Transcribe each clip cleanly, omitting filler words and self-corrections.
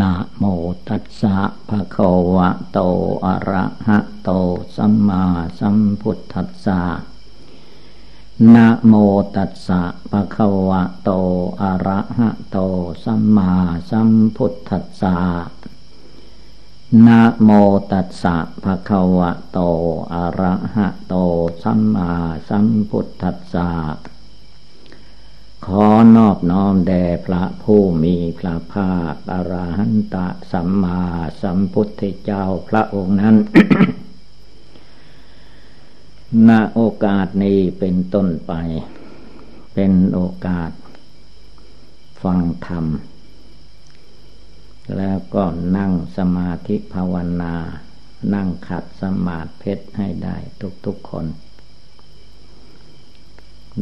นะโมตัสสะภะคะวะโตอะระหะโตสัมมาสัมพุทธัสสะนะโมตัสสะภะคะวะโตอะระหะโตสัมมาสัมพุทธัสสะนะโมตัสสะภะคะวะโตอะระหะโตสัมมาสัมพุทธัสสะขอนอบน้อมแด่พระผู้มีพระภาคอรหันตสัมมาสัมพุทธเจ้าพระองค์นั้น ณ โอกาสนี้เป็นต้นไปเป็นโอกาสฟังธรรมแล้วก็นั่งสมาธิภาวนานั่งขัดสมาธิให้ได้ทุกๆคน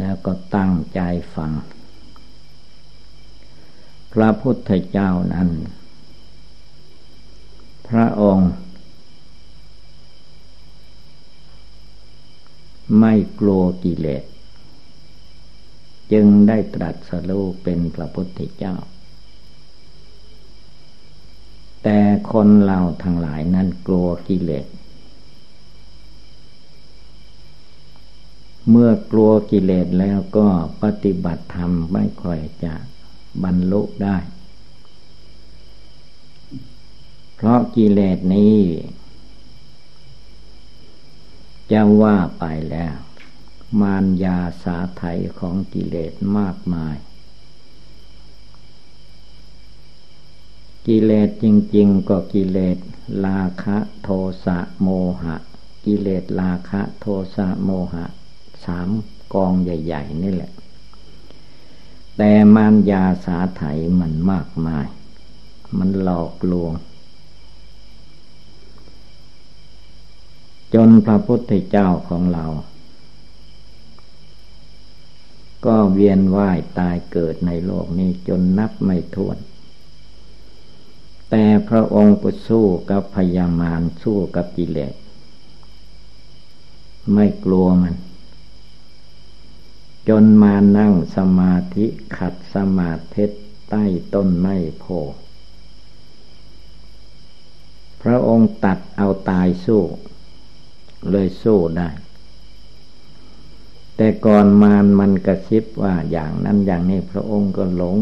แล้วก็ตั้งใจฟังพระพุทธเจ้านั้นพระองค์ไม่กลัวกิเลสจึงได้ตรัสรู้เป็นพระพุทธเจ้าแต่คนเราทั้งหลายนั้นกลัวกิเลสเมื่อกลัวกิเลสแล้วก็ปฏิบัติธรรมไม่ค่อยจะบรรลุได้เพราะกิเลสนี้จะว่าไปแล้วมารยาสาไถของกิเลสมากมายกิเลสจริงๆก็กิเลสราคะโทสะโมหะกิเลสราคะโทสะโมหะสามกองใหญ่ๆนี่แหละแต่มารยาสาไถมันมากมายมันหลอกลวงจนพระพุทธเจ้าของเราก็เวียนว่ายตายเกิดในโลกนี้จนนับไม่ถ้วนแต่พระองค์ก็สู้กับพยามารสู้กับกิเลสไม่กลัวมันจนมานั่งสมาธิขัดสมาธิใต้ต้นไม้โพธิ์พระองค์ตัดเอาตายสู้เลยสู้ได้แต่ก่อนมารมันกระซิบว่าอย่างนั้นอย่างนี้พระองค์ก็หลง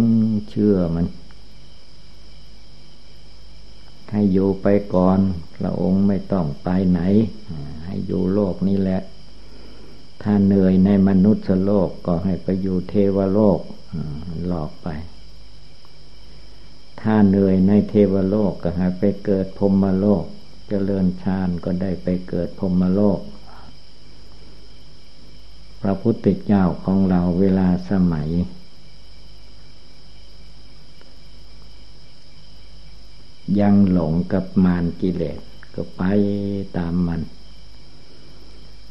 เชื่อมันให้อยู่ไปก่อนพระองค์ไม่ต้องไปไหนให้อยู่โลกนี้แหละถ้าเหนื่อยในมนุษย์โลกก็ให้ไปอยู่เทวโลกหลอกไปถ้าเหนื่อยในเทวโลกก็ให้ไปเกิดพรหมโลกเจริญฌานก็ได้ไปเกิดพรหมโลกพระพุทธเจ้าของเราเวลาสมัยยังหลงกับมารกิเลสก็ไปตามมัน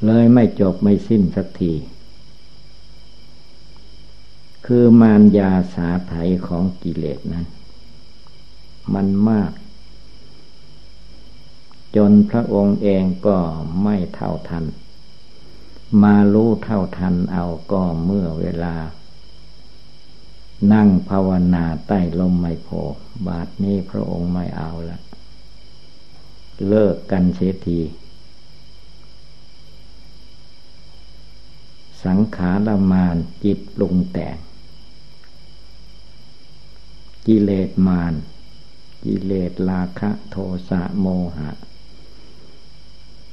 เลยไม่จบไม่สิ้นสักทีคือมารยาสาไถของกิเลสนั้นมันมากจนพระองค์เองก็ไม่เท่าทันมารู้เท่าทันเอาก็เมื่อเวลานั่งภาวนาใต้ลมไมโพบาดนี้พระองค์ไม่เอาละเลิกกันเสียทีสังขารมารจิตปรุงแต่งกิเลสมารกิเลสราคะโทสะโมหะ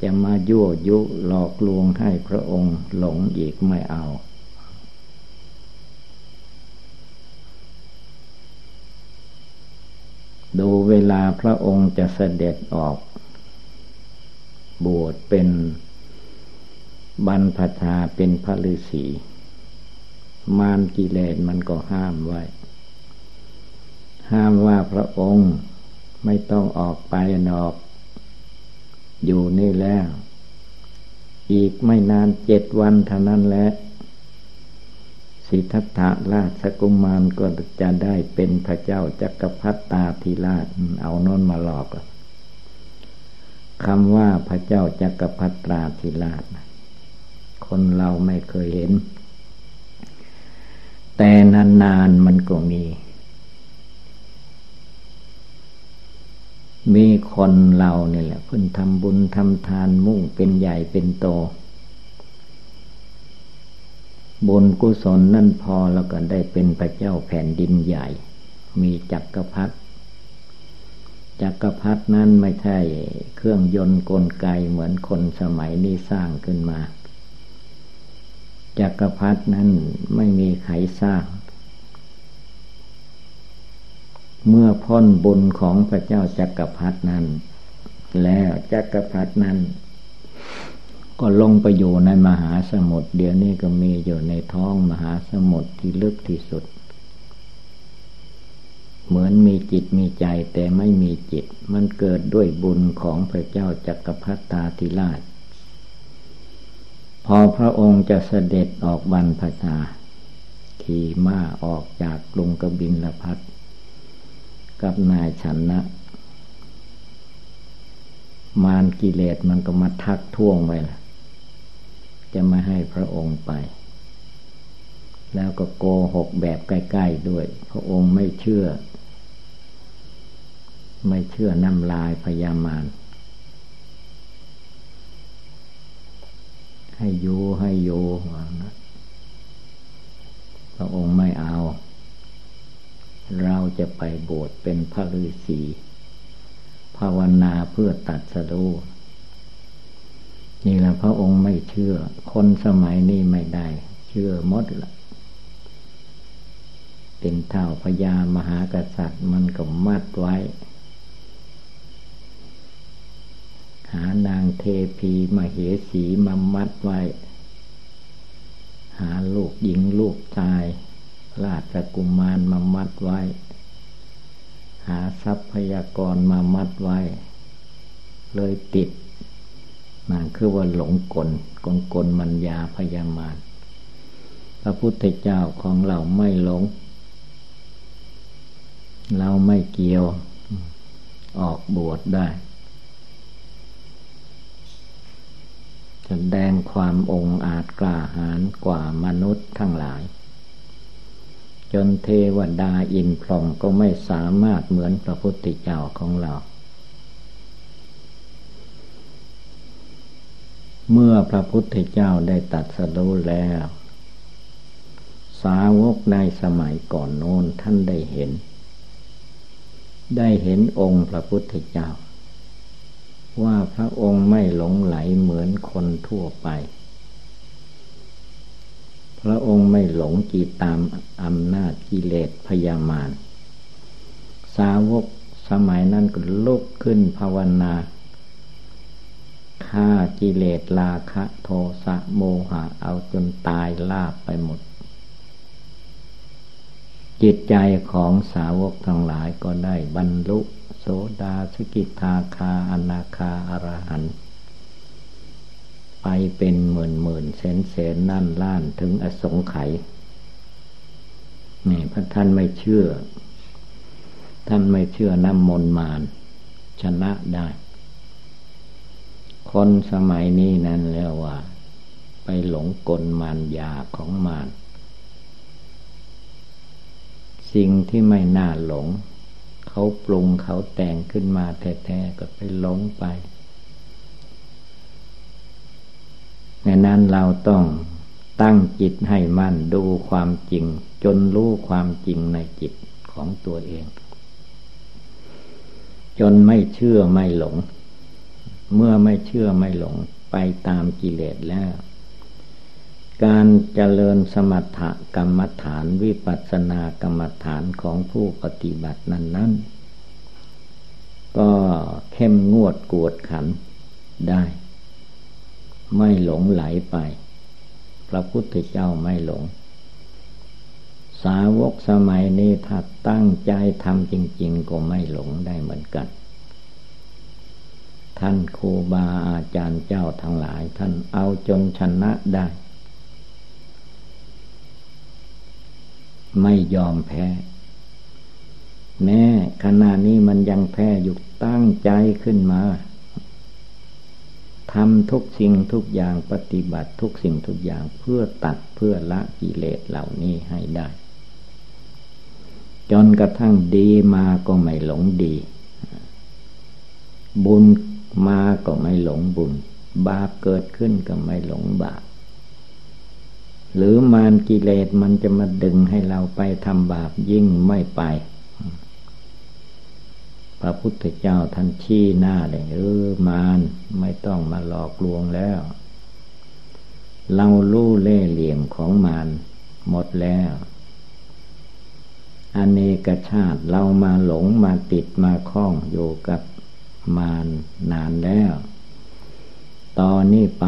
จะมายั่วยุหลอกลวงให้พระองค์หลงอีกไม่เอาดูเวลาพระองค์จะเสด็จออกบวชเป็นบรรพชาเป็นพระฤาษีมารกิเลสมันก็ห้ามไว้ห้ามว่าพระองค์ไม่ต้องออกไปนอกอยู่นี่แล้วอีกไม่นาน7 วันเท่านั้นแหละสิทธัตถะราชกุมารก็จะได้เป็นพระเจ้าจักรพรรดิราชเอาโน่นมาหลอกคำว่าพระเจ้าจักรพรรดิราชคนเราไม่เคยเห็นแต่นานๆมันก็มี มีคนเรานี่แหละเพิ่นทำบุญทำทานมุ่งเป็นใหญ่เป็นโตบุญกุศลนั่นพอแล้วก็ได้เป็นพระเจ้าแผ่นดินใหญ่มีจักรพรรดิจักรพรรดินั้นไม่ใช่เครื่องยนต์กลไกเหมือนคนสมัยนี้สร้างขึ้นมาจักรพรรดินั้นไม่มีใครสร้างเมื่อพ้นบุญของพระเจ้าจักรพรรดินั้นแล้วจักรพรรดินั้นก็ลงไปอยู่ในมหาสมุทรเดี๋ยวนี้ก็มีอยู่ในท้องมหาสมุทรที่ลึกที่สุดเหมือนมีจิตมีใจแต่ไม่มีจิตมันเกิดด้วยบุญของพระเจ้าจักรพรรดิราชพอพระองค์จะเสด็จออกบรรพชาขี่ม้าออกจากกรุงกบิลพัสดุ์กับนายชันนะมารกิเลสมันก็มาทักท้วงไว้ล่ะจะไม่ให้พระองค์ไปแล้วก็โกหกแบบใกล้ๆด้วยพระองค์ไม่เชื่อน้ำลายพญามารให้โยพระองค์ไม่เอาเราจะไปบวชเป็นพระฤาษีภาวนาเพื่อตรัสรู้นี่แหละพระองค์ไม่เชื่อคนสมัยนี้ไม่ได้เชื่อหมดละเป็นเท่าพญามหากษัตริย์มันก็มัดไว้หานางเทพีมเหสีมามัดไว้หาลูกหญิงลูกชายราชกุมารมามัดไว้หาทรัพยากรมามัดไว้เลยติดนั่นคือว่าหลงกลมัญญาพยามารพระพุทธเจ้าของเราไม่หลงเราไม่เกี่ยวออกบวชได้แสดงความองอาจกล้าหาญกว่ามนุษย์ทั้งหลายจนเทวดาอินทร์พรหมก็ไม่สามารถเหมือนพระพุทธเจ้าของเราเมื่อพระพุทธเจ้าได้ตรัสรู้แล้วสาวกในสมัยก่อนโน้นท่านได้เห็นองค์พระพุทธเจ้าว่าพระองค์ไม่หลงไหลเหมือนคนทั่วไปพระองค์ไม่หลงจีตามอำนาจกิเลสพยามารสาวกสมัยนั้นก็ลุกขึ้นภาวนาฆ่ากิเลสราคะโทสะโมหะเอาจนตายลาบไปหมดจิตใจของสาวกทั้งหลายก็ได้บรรลุโสดาสกิทาคาอนาคาอรหันต์ไปเป็นหมื่นๆแสนๆนั่นล้านถึงอสงไขยนี่พระท่านไม่เชื่อน้ำมนต์มารชนะได้คนสมัยนี้นั่นเรียกว่าไปหลงกลมารยาของมารสิ่งที่ไม่น่าหลงเขาปรุงเขาแต่งขึ้นมาแท้ๆก็ไปหลงไปดังนั้นเราต้องตั้งจิตให้มั่นดูความจริงจนรู้ความจริงในจิตของตัวเองจนไม่เชื่อไม่หลงเมื่อไม่เชื่อไม่หลงไปตามกิเลสแล้วการเจริญสมถกรรมฐานวิปัสสนากรรมฐานของผู้ปฏิบัตินั้นๆก็เข้มงวดกวดขันได้ไม่หลงไหลไปพระพุทธเจ้าไม่หลงสาวกสมัยนี้ถ้าตั้งใจทำจริงๆก็ไม่หลงได้เหมือนกันท่านครูบาอาจารย์เจ้าทั้งหลายท่านเอาจนชนะได้ไม่ยอมแพ้แม้ขณะนี้มันยังแพ้อยู่ตั้งใจขึ้นมาทำทุกสิ่งทุกอย่างปฏิบัติทุกสิ่งทุกอย่างเพื่อตัดเพื่อละกิเลสเหล่านี้ให้ได้จนกระทั่งดีมาก็ไม่หลงดี บุญมาก็ไม่หลงบุญบาปเกิดขึ้นก็ไม่หลงบาปหรือมารกิเลสมันจะมาดึงให้เราไปทำบาปยิ่งไม่ไปพระพุทธเจ้าท่านชี้หน้าเลยมารไม่ต้องมาหลอกลวงแล้วเรารู้เล่ห์เหลี่ยมของมารหมดแล้วอเนกชาติเรามาหลงมาติดมาคล้องอยู่กับมารนานแล้วตอนนี้ไป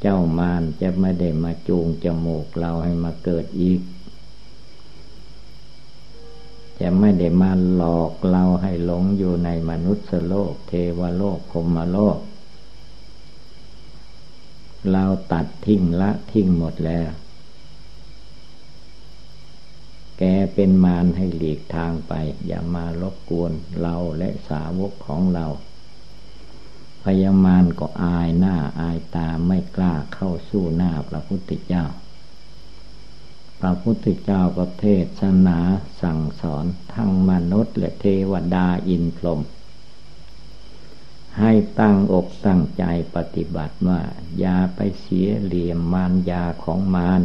เจ้ามารจะไม่ได้มาจูงจมูกเราให้มาเกิดอีกจะไม่ได้มาหลอกเราให้หลงอยู่ในมนุษย์โลกเทวโลกพรหมโลกเราตัดทิ้งละทิ้งหมดแล้วแกเป็นมารให้หลีกทางไปอย่ามารบกวนเราและสาวกของเราพญามารก็อายหน้าอายตาไม่กล้าเข้าสู้หน้าพระพุทธเจ้าพระพุทธเจ้าก็เทศนาสั่งสอนทั้งมนุษย์และเทวดาอินทร์พรหมให้ตั้งอกตั้งใจปฏิบัติว่าอย่าไปเสียเหลี่ยมมารยาของมาร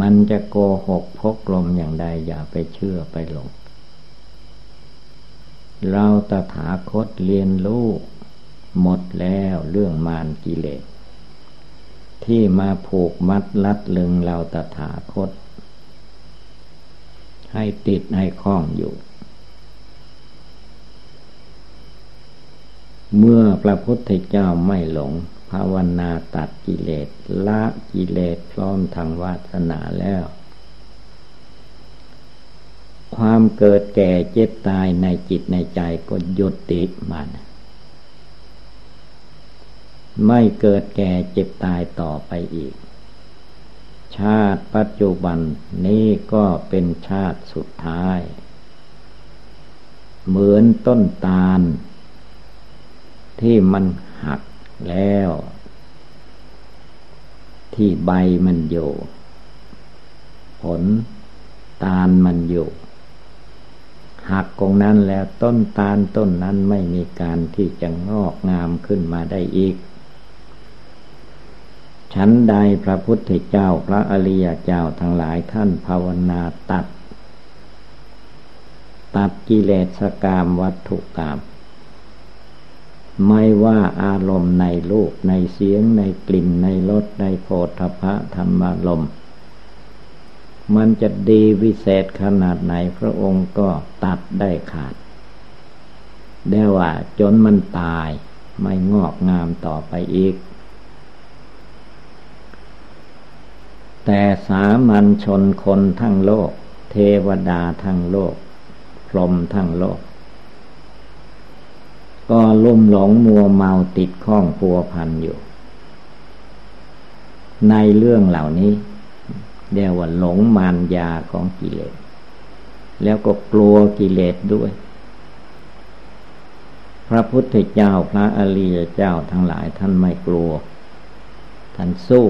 มันจะโกหกพกลมอย่างใดอย่าไปเชื่อไปหลงเราตถาคตเรียนรู้หมดแล้วเรื่องมารกิเลสที่มาผูกมัดลัดลึงเราตถาคตให้ติดให้คล้องอยู่เมื่อพระพุทธเจ้าไม่หลงภาวนาตัดกิเลสละกิเลสพร้อมทางวาสนาแล้วความเกิดแก่เจ็บตายในจิตในใจก็ยุติมันไม่เกิดแก่เจ็บตายต่อไปอีกชาติปัจจุบันนี้ก็เป็นชาติสุดท้ายเหมือนต้นตาลที่มันหักแล้วที่ใบมันอยู่ผลตาลมันอยู่หักตรงนั้นแล้วต้นตาลต้นนั้นไม่มีการที่จะงอกงามขึ้นมาได้อีกฉันใดพระพุทธเจ้าพระอริยเจ้าทั้งหลายท่านภาวนาตัดกิเลสกามวัตถุกามไม่ว่าอารมณ์ในรูปในเสียงในกลิ่นในรสในโผฏฐัพพะธรรมารมณ์มันจะดีวิเศษขนาดไหนพระองค์ก็ตัดได้ขาดได้ว่าจนมันตายไม่งอกงามต่อไปอีกแต่สามัญชนคนทั้งโลกเทวดาทั้งโลกพรหมทั้งโลกก็ลุ่มหลงมัวเมาติดข้องพัวพันอยู่ในเรื่องเหล่านี้เรียกว่าหลงมารยาของกิเลสแล้วก็กลัวกิเลสด้วยพระพุทธเจ้าพระอริยเจ้าทั้งหลายท่านไม่กลัวท่านสู้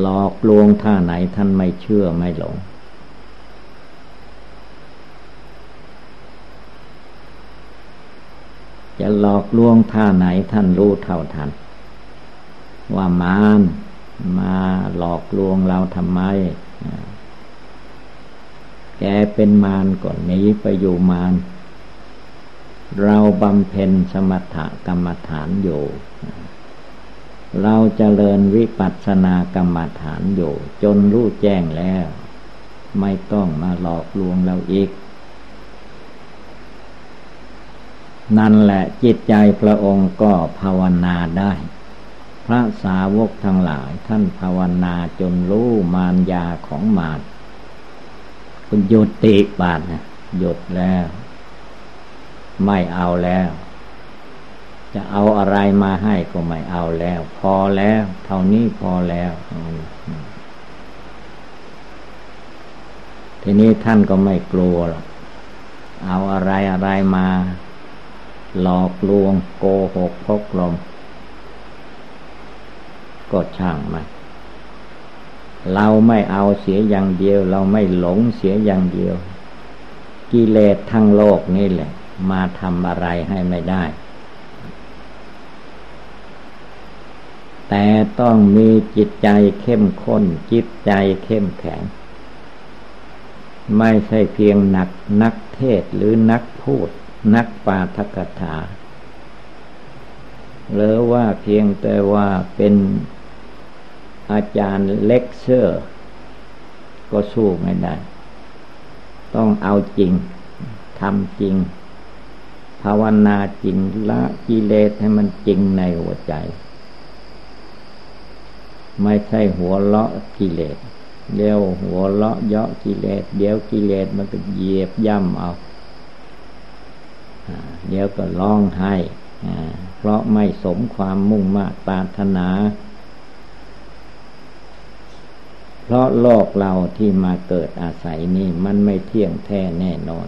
หลอกลวงท่าไหนท่านไม่เชื่อไม่หลงจะหลอกลวงท่าไหนท่านรู้เท่าทันว่ามารมาหลอกลวงเราทำไมแกเป็นมารก่อนนี้ไปอยู่มารเราบำเพ็ญสมถกรรมฐานอยู่เราเจริญวิปัสสนากรรมฐานอยู่จนรู้แจ้งแล้วไม่ต้องมาหลอกลวงเราอีกนั่นแหละจิตใจพระองค์ก็ภาวนาได้พระสาวกทั้งหลายท่านภาวนาจนรู้มารยาของมารคุณหยุดติบาทนะหยุดแล้วไม่เอาแล้วจะเอาอะไรมาให้ก็ไม่เอาแล้วพอแล้วเท่านี้พอแล้วทีนี้ท่านก็ไม่กลัวหรอกเอาอะไรมาหลอกลวงโกหกพกลมก็ช่างมันเราไม่เอาเสียอย่างเดียวเราไม่หลงเสียอย่างเดียว กิเลสทั้งโลกนี่แหละมาทำอะไรให้ไม่ได้แต่ต้องมีจิตใจเข้มข้นจิตใจเข้มแข็งไม่ใช่เพียงนักเทศหรือนักพูดนักปาฐกถาหรือว่าเพียงแต่ว่าเป็นอาจารย์เลคเชอร์ก็สู้ไม่ได้ต้องเอาจริงทำจริงภาวนาจริงละกิเลสให้มันจริงในหัวใจไม่ใช่หัวเลาะกิเลสเดี๋ยวหัวเลาะเยาะกิเลสเดี๋ยวกิเลสมันก็เหยียบย่ำเอาเดี๋ยวก็ร้องไห้เพราะไม่สมความมุ่งมา่ปรารถนาเพราะโลกเราที่มาเกิดอาศัยนี่มันไม่เที่ยงแท้แน่นอน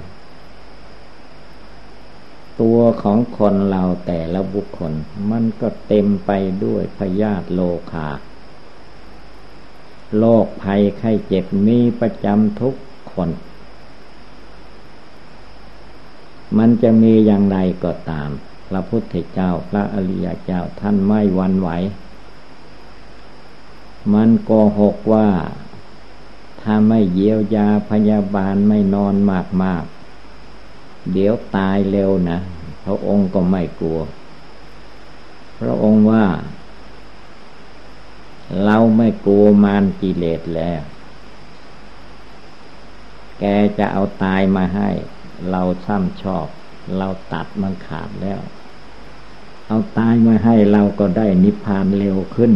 ตัวของคนเราแต่ละบุคคลมันก็เต็มไปด้วยพยาธิโรคาโรคภัยไข้เจ็บมีประจำทุกคนมันจะมีอย่างไรก็ตามพระพุทธเจ้าพระอริยเจ้าท่านไม่หวั่นไหวมันโกหกว่าถ้าไม่เยียวยาพยาบาลไม่นอนมากๆเดี๋ยวตายเร็วนะพระองค์ก็ไม่กลัวพระองค์ว่าเราไม่กลัวมารกิเลสแล้วแกจะเอาตายมาให้เราช้ำชอบเราตัดมันขาดแล้วเอาตายมาให้เราก็ได้นิพพานเร็วขึ้น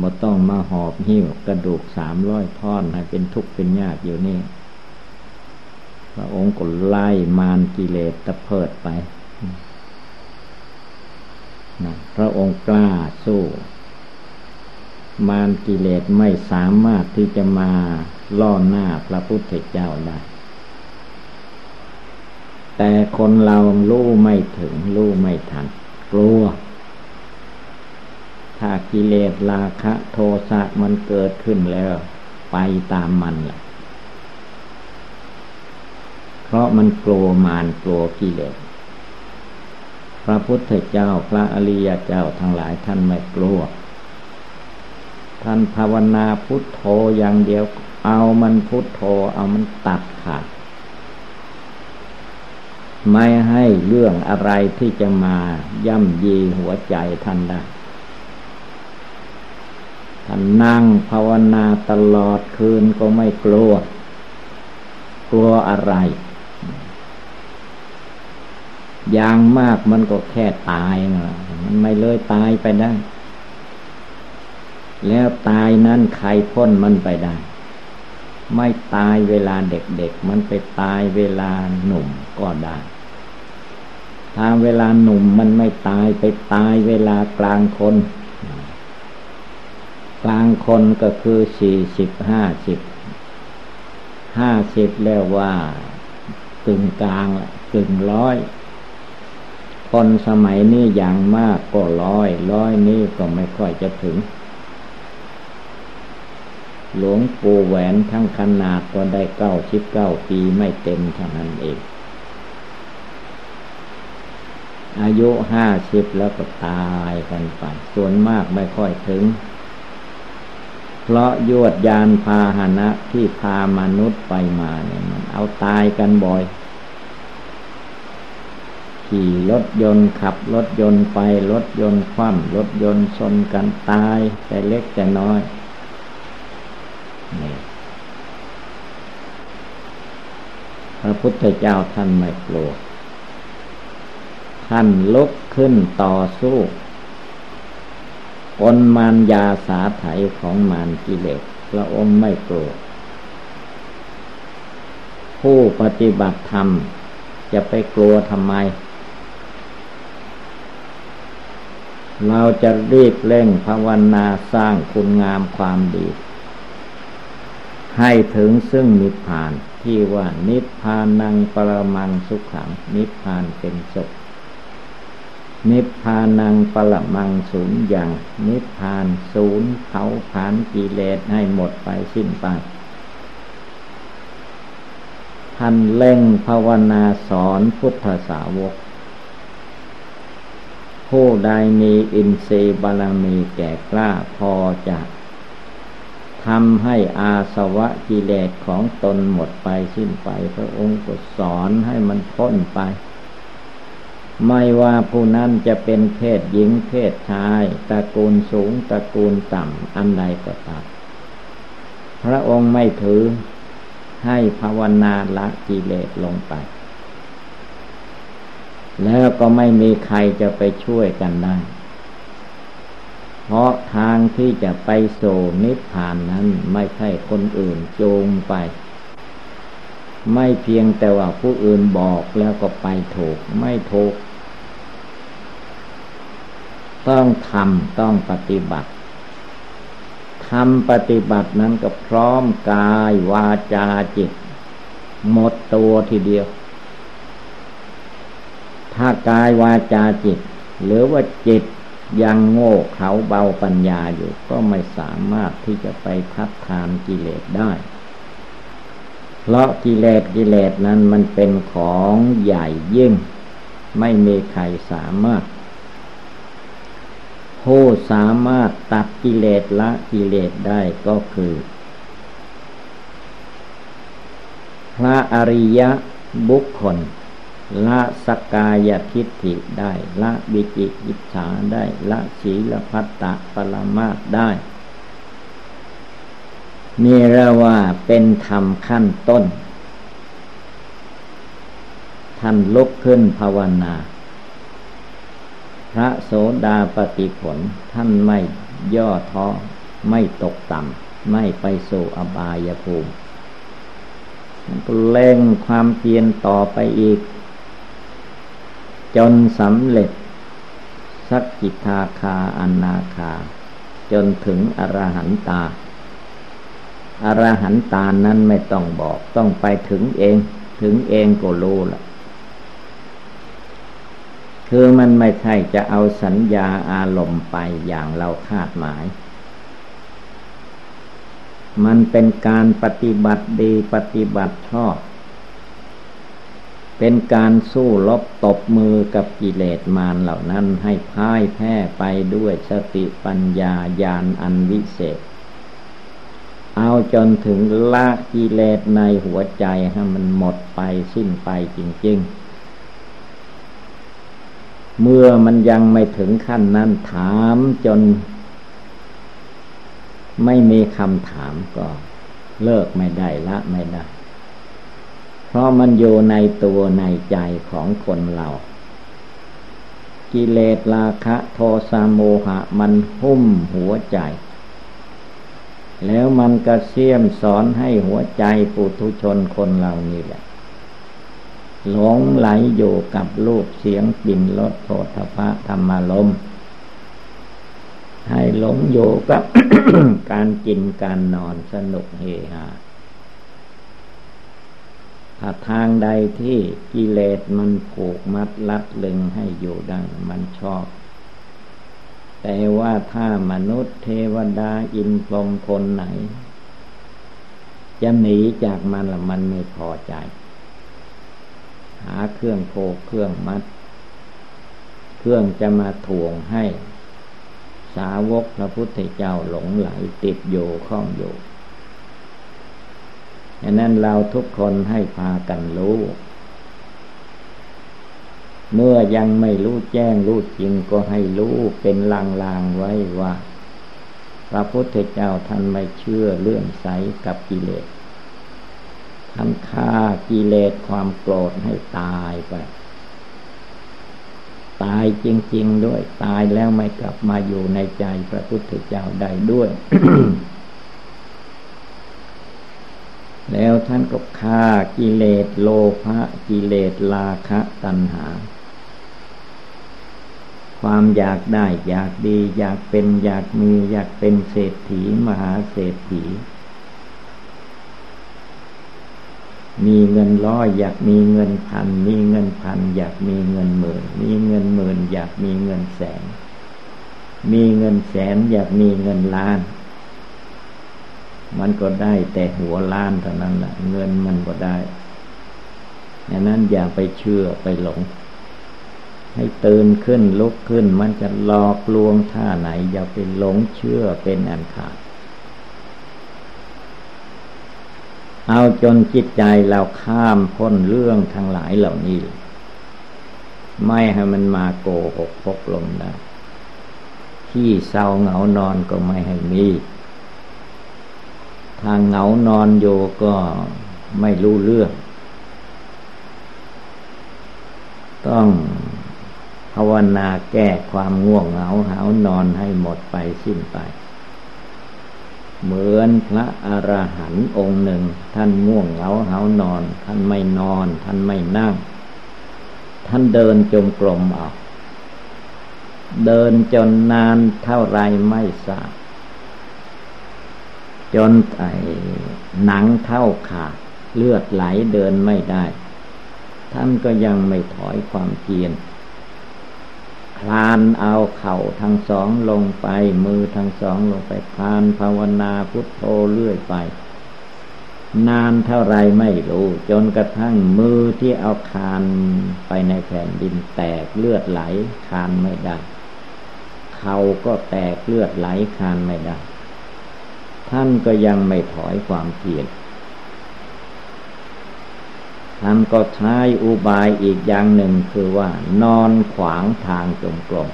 บ่ต้องมาหอบหิ้วกระดูก300 ท่อนให้เป็นทุกข์เป็นยากอยู่นี่พระองค์ก็ไล่มารกิเลสตะเพิดไปนะพระองค์กล้าสู้มารกิเลสไม่สามารถที่จะมาล่อหน้าพระพุทธเจ้าได้แต่คนเรารู้ไม่ถึงรู้ไม่ทันกลัวถ้ากิเลสราคะโทสะมันเกิดขึ้นแล้วไปตามมันแหละเพราะมันกลัวมารกลัวกิเลสพระพุทธเจ้าพระอริยเจ้าทั้งหลายท่านไม่กลัวท่านภาวนาพุทโธอย่างเดียวเอามันพุทโธเอามันตัดขาดไม่ให้เรื่องอะไรที่จะมาย่ำยีหัวใจท่านได้ท่านนั่งภาวนาตลอดคืนก็ไม่กลัวกลัวอะไรอย่างมากมันก็แค่ตายนะมันไม่เลยตายไปได้แล้วตายนั้นใครพ้นมันไปได้ไม่ตายเวลาเด็กๆมันไปตายเวลาหนุ่มก็ได้ถ้าเวลาหนุ่มมันไม่ตายไปตายเวลากลางคนกลางคนก็คือ 40-50 แล้วว่ากึ่งกลางละกึ่งร้อยคนสมัยนี้อย่างมากก็ร้อยนี้ก็ไม่ค่อยจะถึงหลวงปู่แหวนทั้งขนาดก็ได้99 ปีไม่เต็มเท่านั้นเองอายุ50แล้วก็ตายกันไปส่วนมากไม่ค่อยถึงเพราะยวดยานพาหนะที่พามนุษย์ไปมาเนี่ยมันเอาตายกันบ่อยขี่รถยนต์ขับรถยนต์ไปรถยนต์คว่ำรถยนต์ชนกันตายแต่เล็กแต่น้อยพระพุทธเจ้าท่านไม่กลัวท่านลุกขึ้นต่อสู้กลมารยาสาไถของมารกิเลสพระองค์ไม่กลัวผู้ปฏิบัติธรรมจะไปกลัวทำไมเราจะรีบเร่งภาวนาสร้างคุณงามความดีให้ถึงซึ่งนิพพานที่ว่านิพพานังปรมังสุขังนิพพานเป็นสุขนิพพานังปรมังสูญอย่างนิพพานสูญเผาผลาญกิเลสให้หมดไปสิ้นไป ท่านเร่งภาวนาสอนพุทธสาวกผู้ใดมีอินทรีย์บารมีแก่กล้าพอจะทำให้อาสวะกิเลสของตนหมดไปสิ้นไปพระองค์ก็สอนให้มันพ้นไปไม่ว่าผู้นั้นจะเป็นเพศหญิงเพศชายตระกูลสูงตระกูลต่ำอันใดก็ตามพระองค์ไม่ถือให้ภาวนาละกิเลสลงไปแล้วก็ไม่มีใครจะไปช่วยกันได้เพราะทางที่จะไปสู่นิพพานนั้นไม่ใช่คนอื่นจูงไปไม่เพียงแต่ว่าผู้อื่นบอกแล้วก็ไปถูกไม่ถูกต้องทำต้องปฏิบัติทำปฏิบัตินั้นก็พร้อมกายวาจาจิตหมดตัวทีเดียวถ้ากายวาจาจิตหรือว่าจิตยังโง่เขลาเบาปัญญาอยู่ก็ไม่สามารถที่จะไปทัดทานกิเลสได้เพราะกิเลสนั้นมันเป็นของใหญ่ยิ่งไม่มีใครสามารถผู้สามารถตัดกิเลสละกิเลสได้ก็คือพระอริยบุคคลละสกายทิฏฐิได้ละวิจิกิจฉาได้ละศีลภัตตปรมาสได้นี่เราว่าเป็นธรรมขั้นต้นท่านลุกขึ้นภาวนาพระโสดาปัตติผลท่านไม่ย่อท้อไม่ตกต่ำไม่ไปสู่อบายภูมิก็เล่งความเพียรต่อไปอีกจนสำเร็จสักกิทาคาอนาคาจนถึงอรหันตาอรหันตานั้นไม่ต้องบอกต้องไปถึงเองก็รู้ละคือมันไม่ใช่จะเอาสัญญาอารมณ์ไปอย่างเราคาดหมายมันเป็นการปฏิบัติดีปฏิบัติชอบเป็นการสู้รบตบมือกับกิเลสมารเหล่านั้นให้พ่ายแพ้ไปด้วยสติปัญญาญาณอันวิเศษเอาจนถึงละกิเลสในหัวใจให้มันหมดไปสิ้นไปจริงๆเมื่อมันยังไม่ถึงขั้นนั้นถามจนไม่มีคำถามก็เลิกไม่ได้ละไม่ได้เพราะมันอยู่ในตัวในใจของคนเรากิเลสราคะโทสะโมหะมันหุ้มหัวใจแล้วมันก็เสี่ยมสอนให้หัวใจปุถุชนคนเรานี่แหละหลงไหลอยู่กับรูปเสียงกลิ่นรสโผฏฐัพพะธรรมารมณ์ให้หลงอยู่กับ การกินการนอนสนุกเฮฮาถ้าทางใดที่กิเลสมันผูกมัดลัดลึงให้อยู่ดังมันชอบแต่ว่าถ้ามนุษย์เทวดาอินพรหมคนไหนจะหนีจากมันละมันไม่พอใจหาเครื่องโผเครื่องมัดเครื่องจะมาถ่วงให้สาวกพระพุทธเจ้าหลงไหลติดโยข้องโยดังนั้นเราทุกคนให้พากันรู้เมื่อยังไม่รู้แจ้งรู้จริงก็ให้รู้เป็นลางๆไว้ว่าพระพุทธเจ้าท่านไม่เชื่อเลื่อมใสกับกิเลสท่านฆ่ากิเลสความโกรธให้ตายไปตายจริงๆด้วยตายแล้วไม่กลับมาอยู่ในใจพระพุทธเจ้าได้ด้วย แล้วท่านก็ฆ่ากิเลสโลภะกิเลสราคะตัณหาความอยากได้อยากดีอยากเป็นอยากมีอยากเป็นเศรษฐีมหาเศรษฐีมีเงินร้อยอยากมีเงินพันมีเงินพันอยากมีเงินหมื่นมีเงินหมื่นอยากมีเงินแสนมีเงินแสนอยากมีเงินล้านมันก็ได้แต่หัวล้านเท่านั้นแหละเงินมันก็ได้ อย่างนั้นอย่าไปเชื่อไปหลงให้ตื่นขึ้นลุกขึ้นมันจะหลอกลวงท่าไหนอย่าไปหลงเชื่อเป็นอันขาดเอาจนจิตใจเราข้ามพ้นเรื่องทั้งหลายเหล่านี้ไม่ให้มันมาโกหกพกลมนะที่เศร้าเหงานอนก็ไม่ให้มีทางเหงานอนโยก็ไม่รู้เรื่องต้องภาวนาแก้ความง่วงเหงาหาวนอนให้หมดไปสิ้นไปเหมือนพระอรหันต์องค์หนึ่งท่านง่วงเหงาหาวนอนท่านไม่นอนท่านไม่นั่งท่านเดินจงกรมเอาเดินจนนานเท่าไรไม่ทราบจนไอ้หนังเท่าขาดเลือดไหลเดินไม่ได้ท่านก็ยังไม่ถอยความเพียรคลานเอาเข่าทั้งสองลงไปมือทั้งสองลงไปคลานภาวนาพุทโธเรื่อยไปนานเท่าไรไม่รู้จนกระทั่งมือที่เอาคานไปในแผ่นดินแตกเลือดไหลคานไม่ได้เข่าก็แตกเลือดไหลคานไม่ได้ท่านก็ยังไม่ถอยความเพียรท่านก็ใช้อุบายอีกอย่างหนึ่งคือว่านอนขวางทางจงกรม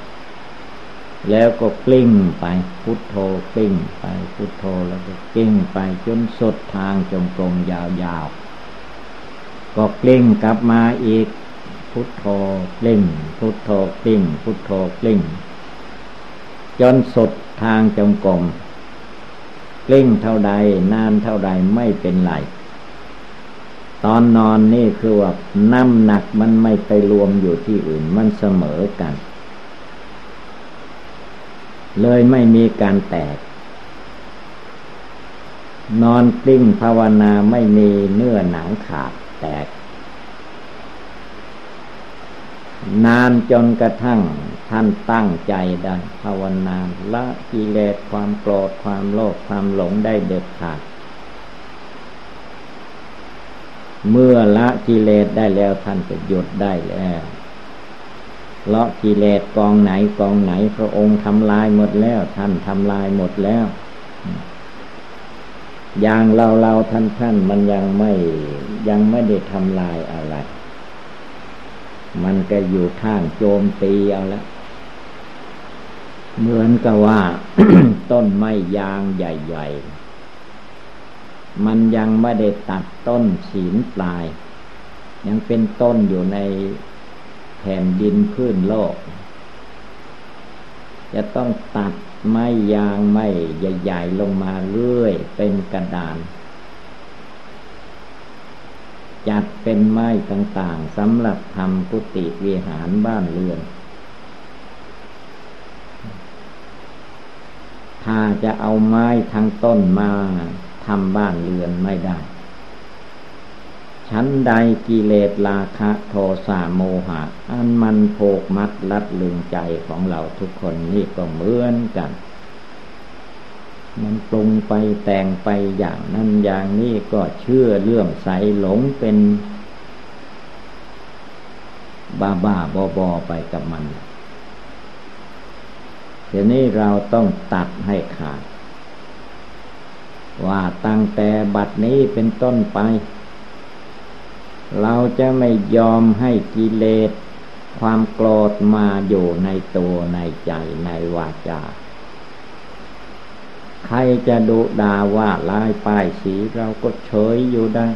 แล้วก็กลิ้งไปพุทโธกลิ้งไปพุทโธแล้วก็กลิ้งไปจนสุดทางจงกรมยาวๆก็กลิ้งกลับมาอีกพุทโธกลิ้งพุทโธกลิ้งพุทโธกลิ้งจนสุดทางจงกรมกลิ้งเท่าใดนานเท่าใดไม่เป็นไรตอนนอนนี่คือว่าน้ำหนักมันไม่ไปรวมอยู่ที่อื่นมันเสมอกันเลยไม่มีการแตกนอนกลิ้งภาวนาไม่มีเนื้อหนังขาดแตกนานจนกระทั่งท่านตั้งใจได้ภาวนาละกิเลสความโกรธความโลภความหลงได้เด็ดขาดเมื่อละกิเลสได้แล้วท่านก็หยุดได้แล้วละกิเลสกองไหนกองไหนพระองค์ทำลายหมดแล้วท่านทำลายหมดแล้วอย่างเราๆท่านๆมันยังไม่ได้ทำลายอะไรมันก็อยู่ข้างโจมตีเอาละเหมือนกับว่า ต้นไม้ยางใหญ่ๆมันยังไม่ได้ตัดต้นฉีนปลายยังเป็นต้นอยู่ในแผ่นดินพื้นโลกจะต้องตัดไม้ยางไม้ใหญ่ๆลงมาเรื่อยเป็นกระดานจัดเป็นไม้ต่างๆสำหรับทำกุฏิวิหารบ้านเรือนถ้าจะเอาไม้ทั้งต้นมาทำบ้านเรือนไม่ได้ชั้นใดกิเลสราคะโทสะโมหะอันมันโผกมัดลัดลึงใจของเราทุกคนนี่ก็เหมือนกันมันปรุงไปแต่งไปอย่างนั้นอย่างนี้ก็เชื่อเลื่อมใสหลงเป็นบ้าๆบอๆไปกับมันทีนี้เราต้องตัดให้ขาดว่าตั้งแต่บัดนี้เป็นต้นไปเราจะไม่ยอมให้กิเลสความโกรธมาอยู่ในตัวในใจในวาจาใครจะดุด่าว่าร้ายป้ายสีเราก็เฉยอยู่ได้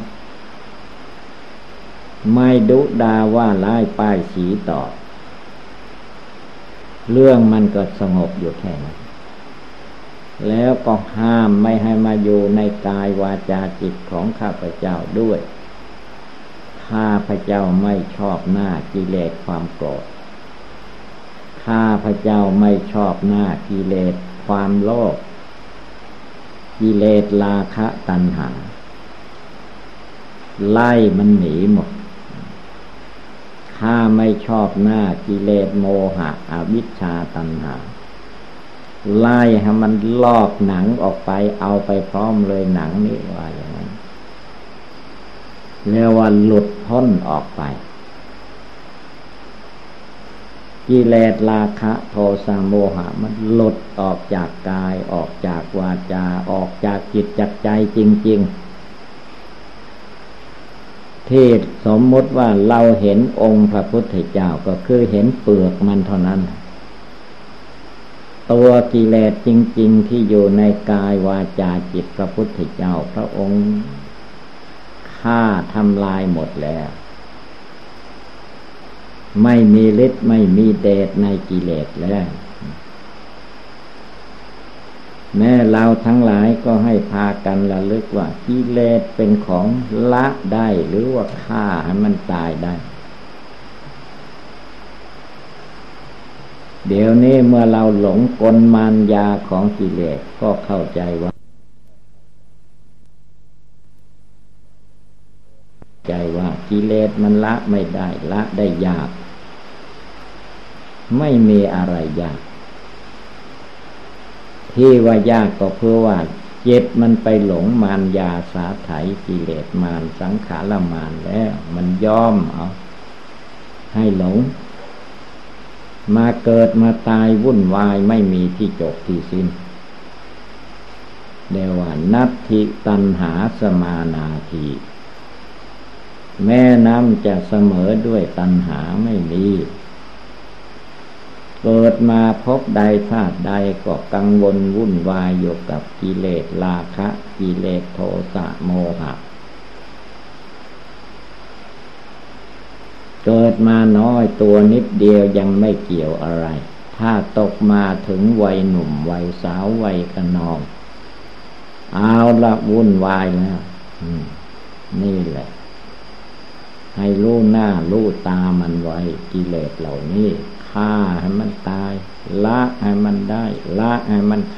ไม่ดุด่าว่าร้ายป้ายสีต่อเรื่องมันก็สงบอยู่แค่นั้นแล้วก็ห้ามไม่ให้มาอยู่ในกายวาจาจิตของข้าพเจ้าด้วยข้าพเจ้าไม่ชอบหน้ากิเลสความโกรธข้าพเจ้าไม่ชอบหน้ากิเลสความโลภกิเลสราคะตัณหาไล่มันหนีหมดข้าไม่ชอบหน้ากิเลสโมหะอวิชชาตัณหาไล่ให้มันลอกหนังออกไปเอาไปพร้อมเลยหนังนี่ว่าอย่างนั้น เรียกว่าหลุดพ้นออกไปกิเลสราคะโทสะโมหะมันหลุดออกจากกายออกจากวาจาออกจากจิตจากใจจริงๆที่สมมติว่าเราเห็นองค์พระพุทธเจ้าก็คือเห็นเปลือกมันเท่านั้นตัวกิเลสจริงๆที่อยู่ในกายวาจาจิตพระพุทธเจ้าพระองค์ฆ่าทำลายหมดแล้วไม่มีฤทธิ์ไม่มีเดชในกิเลสแล้วแม้เราทั้งหลายก็ให้พากันระลึกว่ากิเลสเป็นของละได้หรือว่าฆ่าให้มันตายได้เดี๋ยวนี้เมื่อเราหลงกลมารยาของกิเลสก็เข้าใจว่ากิเลสมันละไม่ได้ละได้ยากไม่มีอะไรยากที่ว่ายากก็เพื่อว่าจิตมันไปหลงมารยาสาไถกิเลสมารสังขารมารแล้วมันยอมเอาให้หลงมาเกิดมาตายวุ่นวายไม่มีที่จบที่สิ้นเรียกว่านัตถิตัณหาสมานาทีแม่น้ำจะเสมอด้วยตัณหาไม่มีเกิดมาพบใดชาติใดก็กังวลวุ่นวายอยู่กับกิเลสราคะกิเลสโทสะโมหะเกิดมาน้อยตัวนิดเดียวยังไม่เกี่ยวอะไรถ้าตกมาถึงวัยหนุ่มวัยสาววัยขนองเอาละวุ่นวายแล้วนี่แหละให้รู้หน้ารู้ตามันไว้กิเลสเหล่านี้ฆ่าให้มันตายละให้มันได้ละให้มันข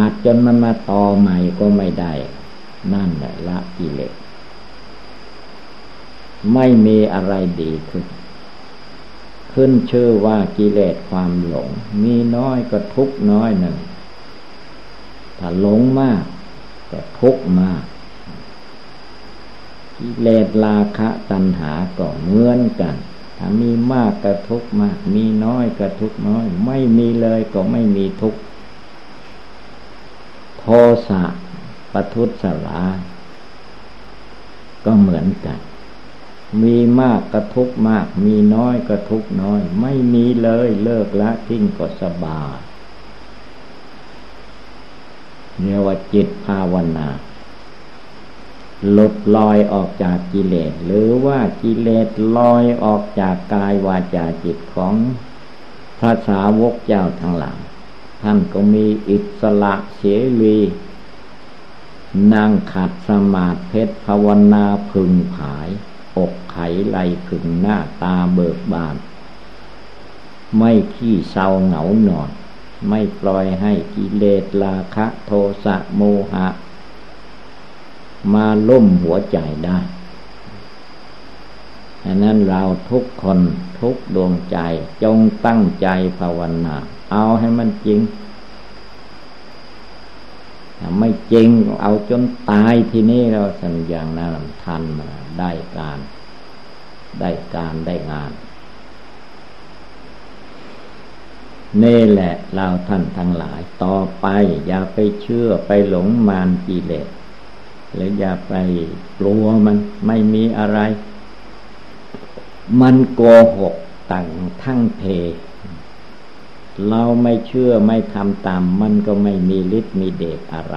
าดจนมันมาต่อใหม่ก็ไม่ได้นั่นแหละละกิเลสไม่มีอะไรดีขึ้นชื่อว่ากิเลสความหลงมีน้อยก็ทุกข์น้อยหนึ่งถ้าหลงมากก็ทุกข์มากกิเลสราคะตัณหาก็เหมือนกันถ้ามีมากก็ทุกข์มากมีน้อยก็ทุกข์น้อยไม่มีเลยก็ไม่มีทุกข์โทสะปทุสลาก็เหมือนกันมีมากก็ทุกข์มากมีน้อยก็ทุกข์น้อยไม่มีเลยเลิกละทิ้งก็สบายเรียกว่าจิตภาวนาหลุดลอยออกจากกิเลสหรือว่ากิเลสลอยออกจากกายวาจาจิตของพระสาวกเจ้าทั้งหลายท่านก็มีอิสระเสรีนั่งขัดสมาธิภาวนาพึงผายอกไขไหลพึงหน้าตาเบิกบานไม่ขี้เศร้าเหงาหนอนไม่ปล่อยให้กิเลสราคะโทสะโมหะมาล่มหัวใจได้ฉะนั้นเราทุกคนทุกดวงใจจงตั้งใจภาวนาเอาให้มันจริงถ้าไม่จริงเอาจนตายที่นี่เราสัญญาณน่าลำทันมาได้งานนี่แหละเราท่านทั้งหลายต่อไปอย่าไปเชื่อไปหลงมารกิเลสแล้วอย่าไปกลัวมันไม่มีอะไรมันโกหกต่างทั้งเพเราไม่เชื่อไม่ทำตามมันก็ไม่มีฤทธิ์มีเดชอะไร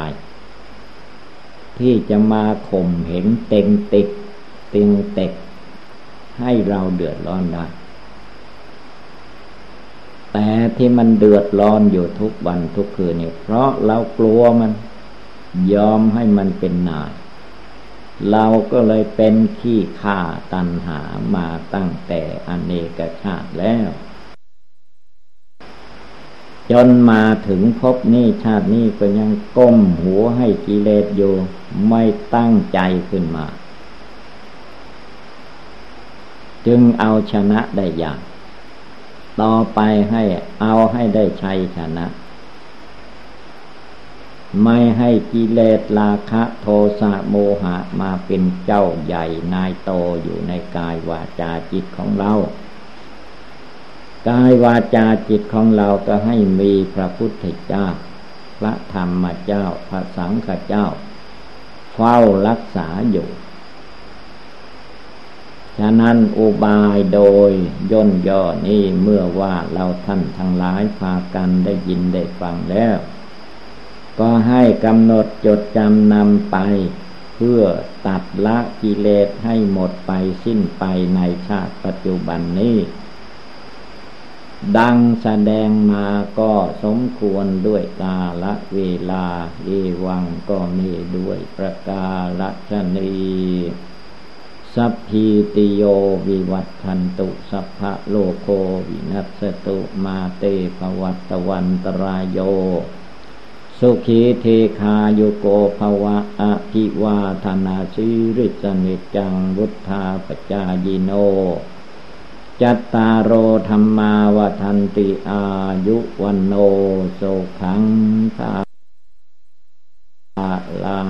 ที่จะมาข่มเหงเต็งเต็กให้เราเดือดร้อนได้แต่ที่มันเดือดร้อนอยู่ทุกวันทุกคืนเนี่ยเพราะเรากลัวมันยอมให้มันเป็นนายเราก็เลยเป็นขี้ข้าตัณหามาตั้งแต่อเนกชาติแล้วจนมาถึงภพนี้ชาตินี้ก็ยังก้มหัวให้กิเลสอยู่ไม่ตั้งใจขึ้นมาจึงเอาชนะได้ยากต่อไปให้เอาให้ได้ชัยชนะ ไม่ให้กิเลสราคะโทสะโมหะมาเป็นเจ้าใหญ่นายโตอยู่ในกายวาจาจิตของเรากายวาจาจิตของเราก็ให้มีพระพุทธเจ้าพระธรรมเจ้าพระสังฆเจ้าเฝ้ารักษาอยู่ฉะนั้นอุบายโดยย่นย่อนี้เมื่อว่าเราท่านทั้งหลายพากันได้ยินได้ฟังแล้วก็ให้กำหนดจดจำนำไปเพื่อตัดละกิเลสให้หมดไปสิ้นไปในชาติปัจจุบันนี้ดังแสดงมาก็สมควรด้วยกาลเวลาเอวังก็มีด้วยประกาศนีสัพพีติโยวิวัฏฐันตุสัพพะโลกโควินัสสตุมาเตภวัตวันตรายโยสุขีเทคาโยโกภวะอภิวาทนาสิริสนิจังวุธาปจายิโนจัตตารโอธรรมาวทันติอายุวันโนสุขังภาลัง